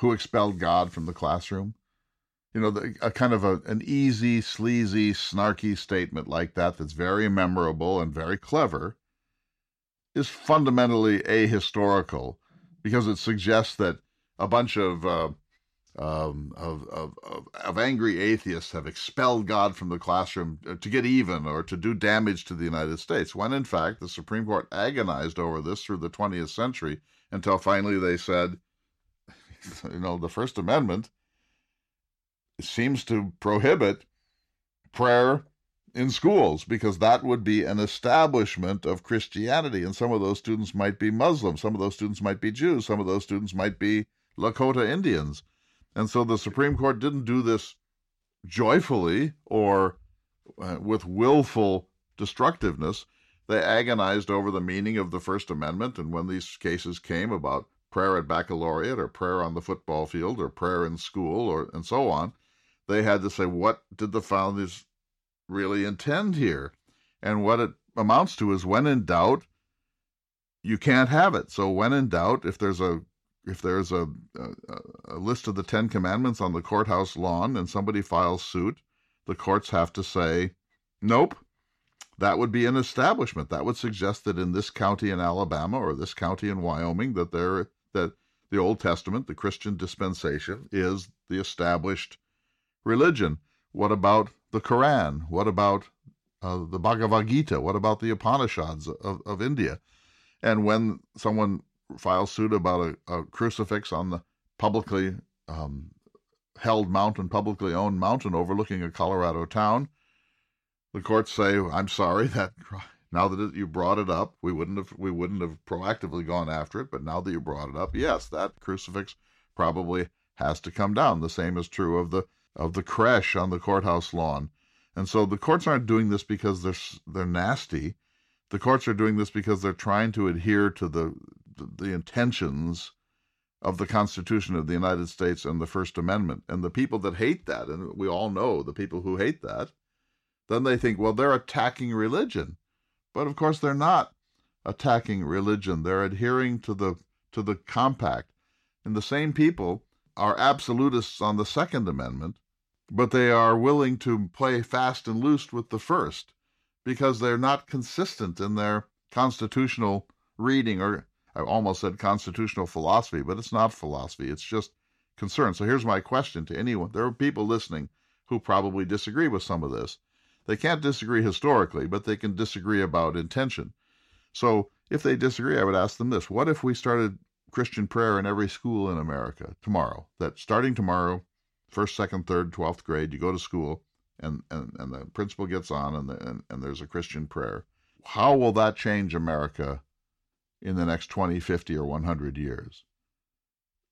Who expelled God from the classroom? You know, the, a kind of a, an easy, sleazy, snarky statement like that that's very memorable and very clever is fundamentally ahistorical because it suggests that a bunch of uh, Um, of, of, of, of angry atheists have expelled God from the classroom to get even or to do damage to the United States, when in fact the Supreme Court agonized over this through the twentieth century until finally they said, you know, the First Amendment seems to prohibit prayer in schools because that would be an establishment of Christianity, and some of those students might be Muslims, some of those students might be Jews, some of those students might be Lakota Indians. And so the Supreme Court didn't do this joyfully or uh, with willful destructiveness. They agonized over the meaning of the First Amendment, and when these cases came about prayer at baccalaureate or prayer on the football field or prayer in school or and so on, they had to say, what did the founders really intend here? And what it amounts to is, when in doubt, you can't have it. So when in doubt, if there's a If there's a, a, a list of the Ten Commandments on the courthouse lawn and somebody files suit, the courts have to say, nope, that would be an establishment. That would suggest that in this county in Alabama or this county in Wyoming that there that the Old Testament, the Christian dispensation, is the established religion. What about the Quran? What about uh, the Bhagavad Gita? What about the Upanishads of, of India? And when someone file suit about a, a crucifix on the publicly um, held mountain, publicly owned mountain overlooking a Colorado town, the courts say, I'm sorry, that Now that you brought it up, we wouldn't have we wouldn't have proactively gone after it, but now that you brought it up, yes, that crucifix probably has to come down. The same is true of the of the Koresh on the courthouse lawn. And so the courts aren't doing this because they're they're nasty. The courts are doing this because they're trying to adhere to the the intentions of the Constitution of the United States and the First Amendment. And the people that hate that, and we all know the people who hate that, then they think, well, they're attacking religion. But of course they're not attacking religion. They're adhering to the to the compact. And the same people are absolutists on the Second Amendment, but they are willing to play fast and loose with the First because they're not consistent in their constitutional reading, or I almost said constitutional philosophy, but it's not philosophy. It's just concern. So here's my question to anyone. There are people listening who probably disagree with some of this. They can't disagree historically, but they can disagree about intention. So if they disagree, I would ask them this. What if we started Christian prayer in every school in America tomorrow? That starting tomorrow, first, second, third, twelfth grade, you go to school, and, and, and the principal gets on, and, the, and, and there's a Christian prayer. How will that change America in the next twenty, fifty, or one hundred years?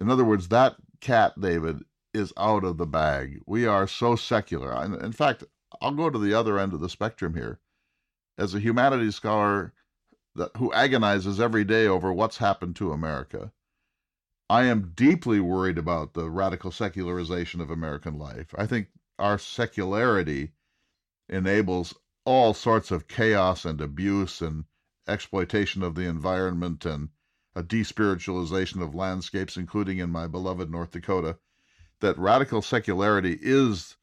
In other words, that cat, David, is out of the bag. We are so secular. In fact, I'll go to the other end of the spectrum here. As a humanities scholar that, who agonizes every day over what's happened to America, I am deeply worried about the radical secularization of American life. I think our secularity enables all sorts of chaos and abuse and exploitation of the environment and a despiritualization of landscapes, including in my beloved North Dakota, that radical secularity is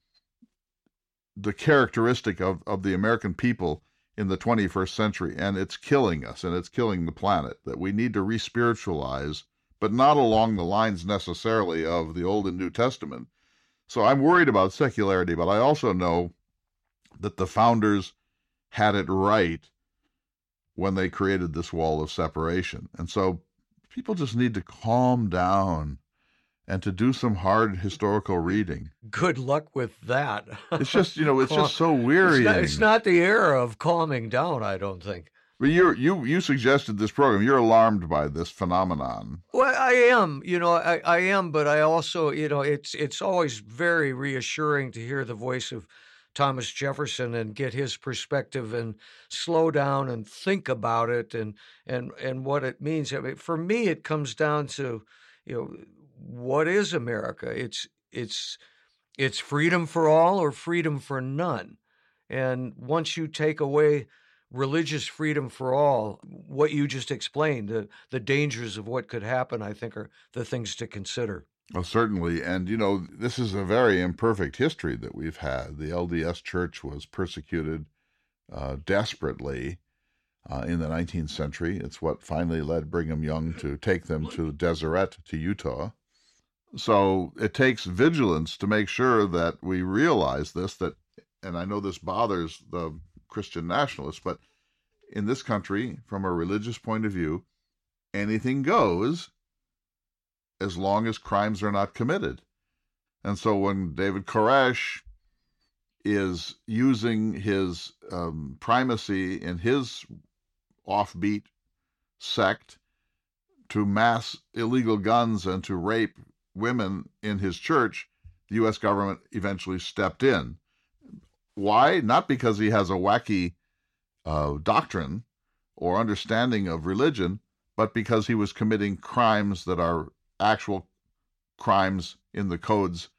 the characteristic of, of the American people in the twenty-first century, and it's killing us, and it's killing the planet, that we need to re-spiritualize, but not along the lines necessarily of the Old and New Testament. So I'm worried about secularity, but I also know that the founders had it right when they created this wall of separation. And so people just need to calm down and to do some hard historical reading. Good luck with that. It's just, you know, it's just so wearying. It's not, it's not the era of calming down, I don't think. But you you you suggested this program. You're alarmed by this phenomenon. Well, I am, you know, I, I am, but I also, you know, it's it's always very reassuring to hear the voice of Thomas Jefferson and get his perspective and slow down and think about it and and and what it means. I mean, for me, it comes down to, you know, what is America? It's it's it's freedom for all or freedom for none. And once you take away religious freedom for all, what you just explained, the the dangers of what could happen, I think, are the things to consider. Well, certainly. And, you know, this is a very imperfect history that we've had. The L D S Church was persecuted uh, desperately uh, in the nineteenth century. It's what finally led Brigham Young to take them to Deseret, to Utah. So it takes vigilance to make sure that we realize this, that, and I know this bothers the Christian nationalists, but in this country, from a religious point of view, anything goes, as long as crimes are not committed. And so when David Koresh is using his um, primacy in his offbeat sect to mass illegal guns and to rape women in his church, the U S government eventually stepped in. Why? Not because he has a wacky uh, doctrine or understanding of religion, but because he was committing crimes that are actual crimes in the codes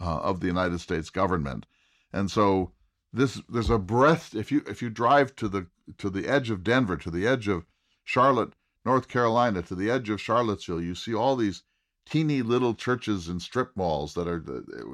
uh, of the United States government. And so this there's a breadth. If you if you drive to the to the edge of Denver, to the edge of Charlotte, North Carolina, to the edge of Charlottesville, you see all these teeny little churches in strip malls that are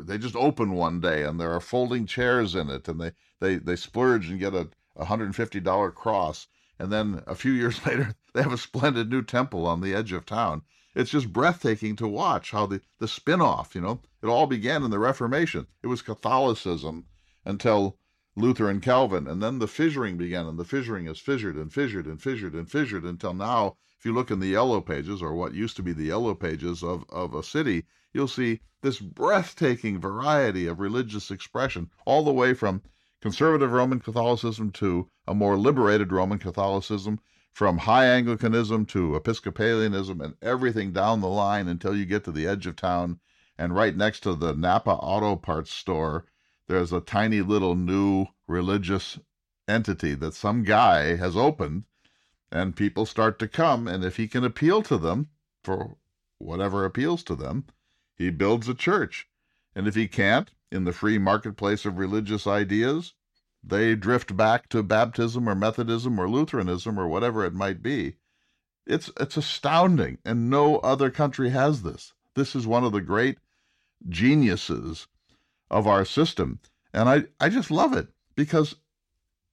they just open one day and there are folding chairs in it, and they they they splurge and get a one hundred fifty dollars cross, and then a few years later they have a splendid new temple on the edge of town. It's just breathtaking to watch how the, the spin-off, you know, it all began in the Reformation. It was Catholicism until Luther and Calvin, and then the fissuring began, and the fissuring is fissured and fissured and fissured and fissured until now, if you look in the yellow pages, or what used to be the yellow pages of, of a city, you'll see this breathtaking variety of religious expression, all the way from conservative Roman Catholicism to a more liberated Roman Catholicism, from high Anglicanism to Episcopalianism and everything down the line until you get to the edge of town. And right next to the Napa Auto Parts store, there's a tiny little new religious entity that some guy has opened, and people start to come. And if he can appeal to them for whatever appeals to them, he builds a church. And if he can't, in the free marketplace of religious ideas, they drift back to baptism or Methodism or Lutheranism or whatever it might be. It's, it's astounding, and no other country has this. This is one of the great geniuses of our system, and I, I just love it, because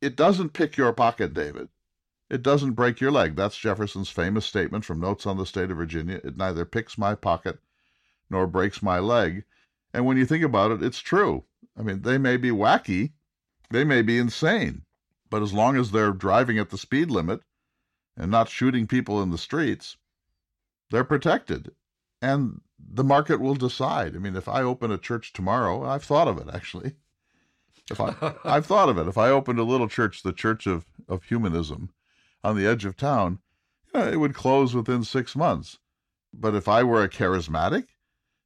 it doesn't pick your pocket, David. It doesn't break your leg. That's Jefferson's famous statement from Notes on the State of Virginia. It neither picks my pocket nor breaks my leg. And when you think about it, it's true. I mean, they may be wacky, they may be insane, but as long as they're driving at the speed limit and not shooting people in the streets, they're protected. And the market will decide. I mean, if I open a church tomorrow, I've thought of it, actually. If I, I've thought of it. If I opened a little church, the Church of, of Humanism, on the edge of town, you know, it would close within six months. But if I were a charismatic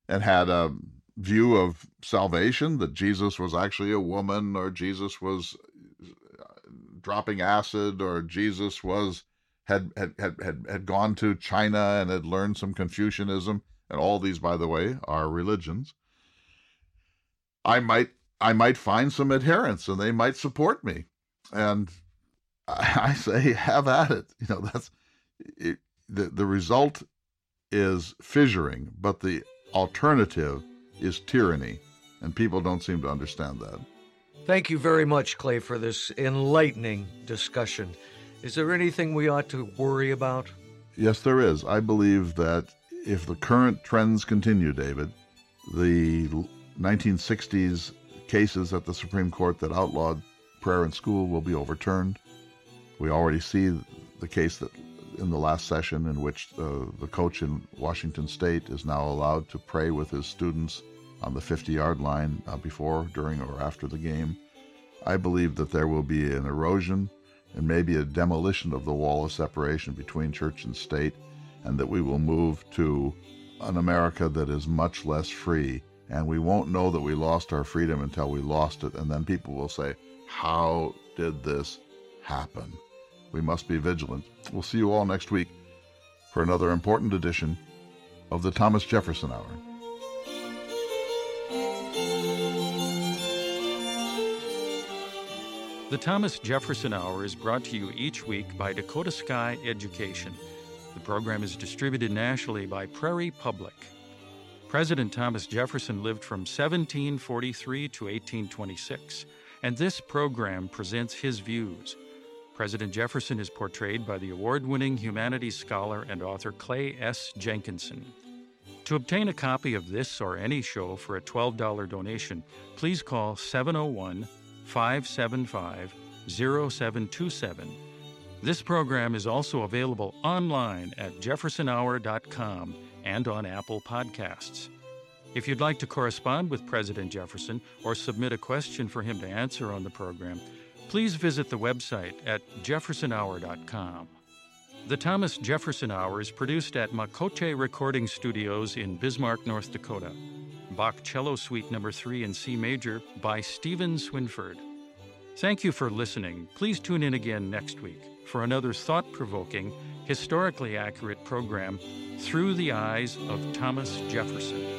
and had a view of salvation, that Jesus was actually a woman, or Jesus was dropping acid, or Jesus was Had, had had had gone to China and had learned some Confucianism, and all these, by the way, are religions, I might I might find some adherents, and they might support me. And I, I say, have at it. You know, that's it, the the result is fissuring, but the alternative is tyranny, and people don't seem to understand that. Thank you very much, Clay, for this enlightening discussion. Is there anything we ought to worry about? Yes, there is. I believe that if the current trends continue, David, the nineteen sixties cases at the Supreme Court that outlawed prayer in school will be overturned. We already see the case that in the last session in which uh, the coach in Washington State is now allowed to pray with his students on the fifty-yard line uh, before, during, or after the game. I believe that there will be an erosion and maybe a demolition of the wall of separation between church and state, and that we will move to an America that is much less free. And we won't know that we lost our freedom until we lost it, and then people will say, how did this happen? We must be vigilant. We'll see you all next week for another important edition of the Thomas Jefferson Hour. The Thomas Jefferson Hour is brought to you each week by Dakota Sky Education. The program is distributed nationally by Prairie Public. President Thomas Jefferson lived from seventeen forty-three to eighteen twenty-six, and this program presents his views. President Jefferson is portrayed by the award-winning humanities scholar and author Clay S. Jenkinson. To obtain a copy of this or any show for a twelve dollars donation, please call seven oh one, five seven five, oh seven two seven. This program is also available online at jefferson hour dot com and on Apple Podcasts. If you'd like to correspond with President Jefferson or submit a question for him to answer on the program, please visit the website at jefferson hour dot com. The Thomas Jefferson Hour is produced at Makoche Recording Studios in Bismarck, North Dakota. Bach Cello Suite number three in C Major by Stephen Swinford. Thank you for listening. Please tune in again next week for another thought-provoking, historically accurate program, Through the Eyes of Thomas Jefferson.